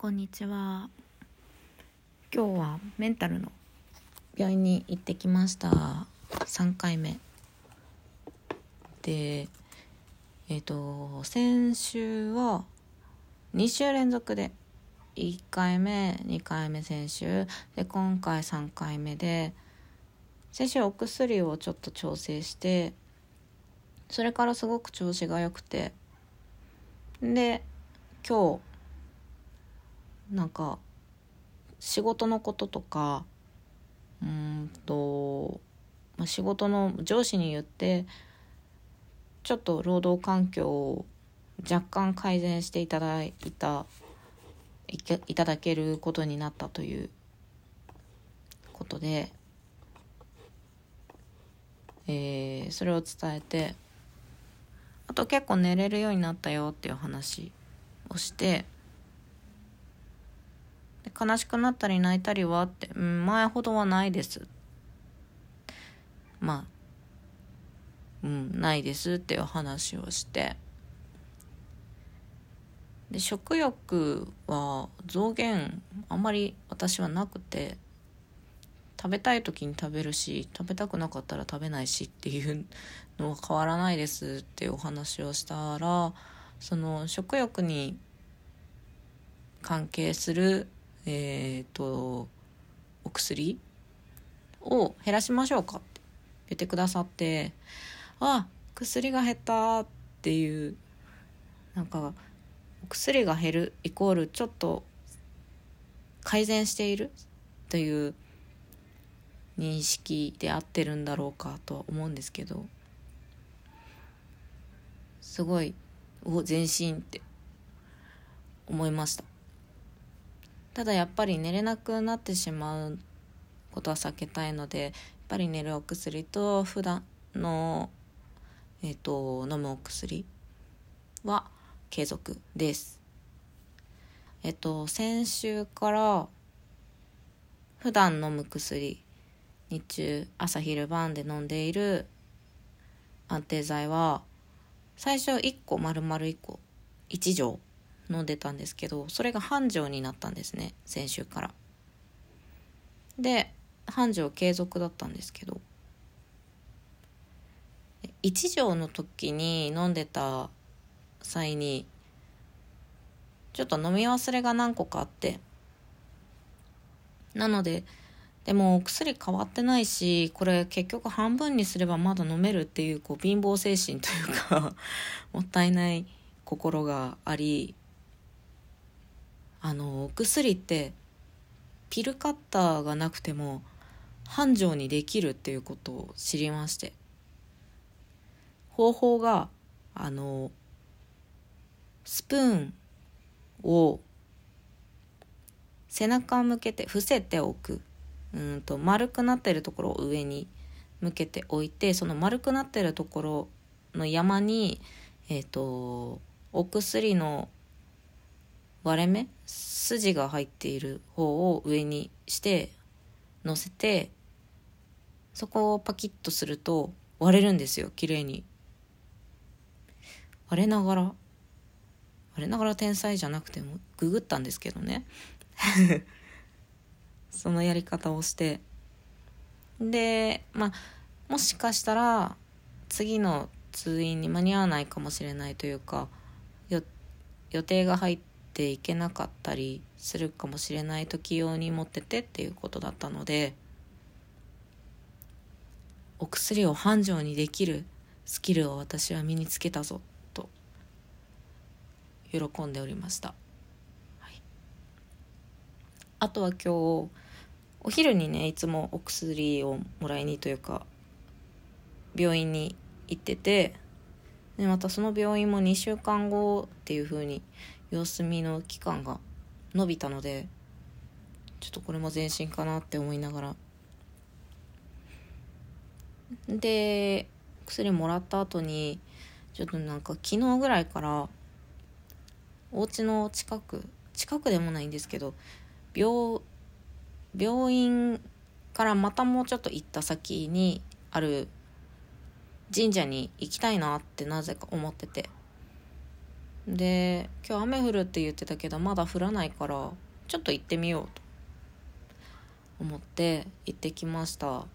こんにちは。今日はメンタルの病院に行ってきました。3回目で、先週は2週連続で1回目2回目先週で、今回3回目で、先週お薬をちょっと調整して、それからすごく調子が良くて、で今日なんか仕事のこととか仕事の上司に言って、ちょっと労働環境を若干改善していただけることになったということで、それを伝えて、あと結構寝れるようになったよっていう話をして、で悲しくなったり泣いたりはって、前ほどはないです、ないですっていう話をして、で食欲は増減あんまり私はなくて、食べたい時に食べるし、食べたくなかったら食べないしっていうのは変わらないですっていうお話をしたら、その食欲に関係する、お薬を減らしましょうかって言ってくださって、あ、薬が減ったっていう、なんか薬が減るイコールちょっと改善しているという認識で合ってるんだろうかとは思うんですけど、すごい前進って思いました。ただやっぱり寝れなくなってしまうことは避けたいので、やっぱり寝るお薬と普段の、飲むお薬は継続です。先週から普段飲む薬、日中朝昼晩で飲んでいる安定剤は、最初1個丸々1個1錠飲んでたんですけど、それが半錠になったんですね、先週から。で半錠継続だったんですけど、1錠の時に飲んでた際にちょっと飲み忘れが何個かあって、なので、でもお薬変わってないし、これ結局半分にすればまだ飲めるっていう、こう貧乏精神というかもったいない心があり、お薬ってピルカッターがなくても半錠にできるっていうことを知りまして、方法がスプーンを背中向けて伏せておく、丸くなってるところを上に向けておいて、その丸くなってるところの山に、お薬の割れ目、筋が入っている方を上にして乗せて、そこをパキッとすると割れるんですよ、綺麗に。割れながら天才じゃなくてもググったんですけどねそのやり方をして、でもしかしたら次の通院に間に合わないかもしれないというか、予定が入っていけなかったりするかもしれない時用に持っててっていうことだったので、お薬を半錠にできるスキルを私は身につけたぞと喜んでおりました。あとは今日お昼にね、いつもお薬をもらいにというか病院に行ってて、でまたその病院も2週間後っていう風に様子見の期間が延びたので、ちょっとこれも前進かなって思いながら、で薬もらった後にちょっとなんか昨日ぐらいからお家の近くでもないんですけど、病院からまたもうちょっと行った先にある神社に行きたいなってなぜか思ってて、で今日雨降るって言ってたけどまだ降らないからちょっと行ってみようと思って行ってきました。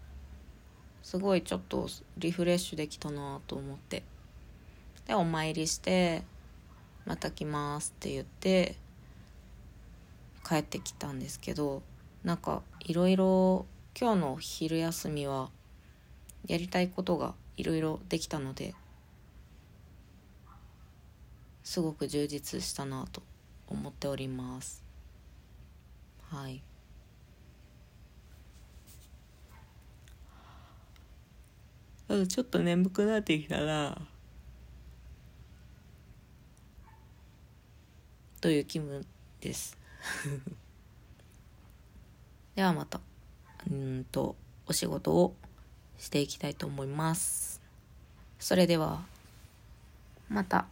すごいちょっとリフレッシュできたなと思って、でお参りしてまた来ますって言って帰ってきたんですけど、なんかいろいろ今日の昼休みはやりたいことがいろいろできたのですごく充実したなと思っております。はい、ちょっと眠くなってきたなという気分ですではまたお仕事をしていきたいと思います。それではまた。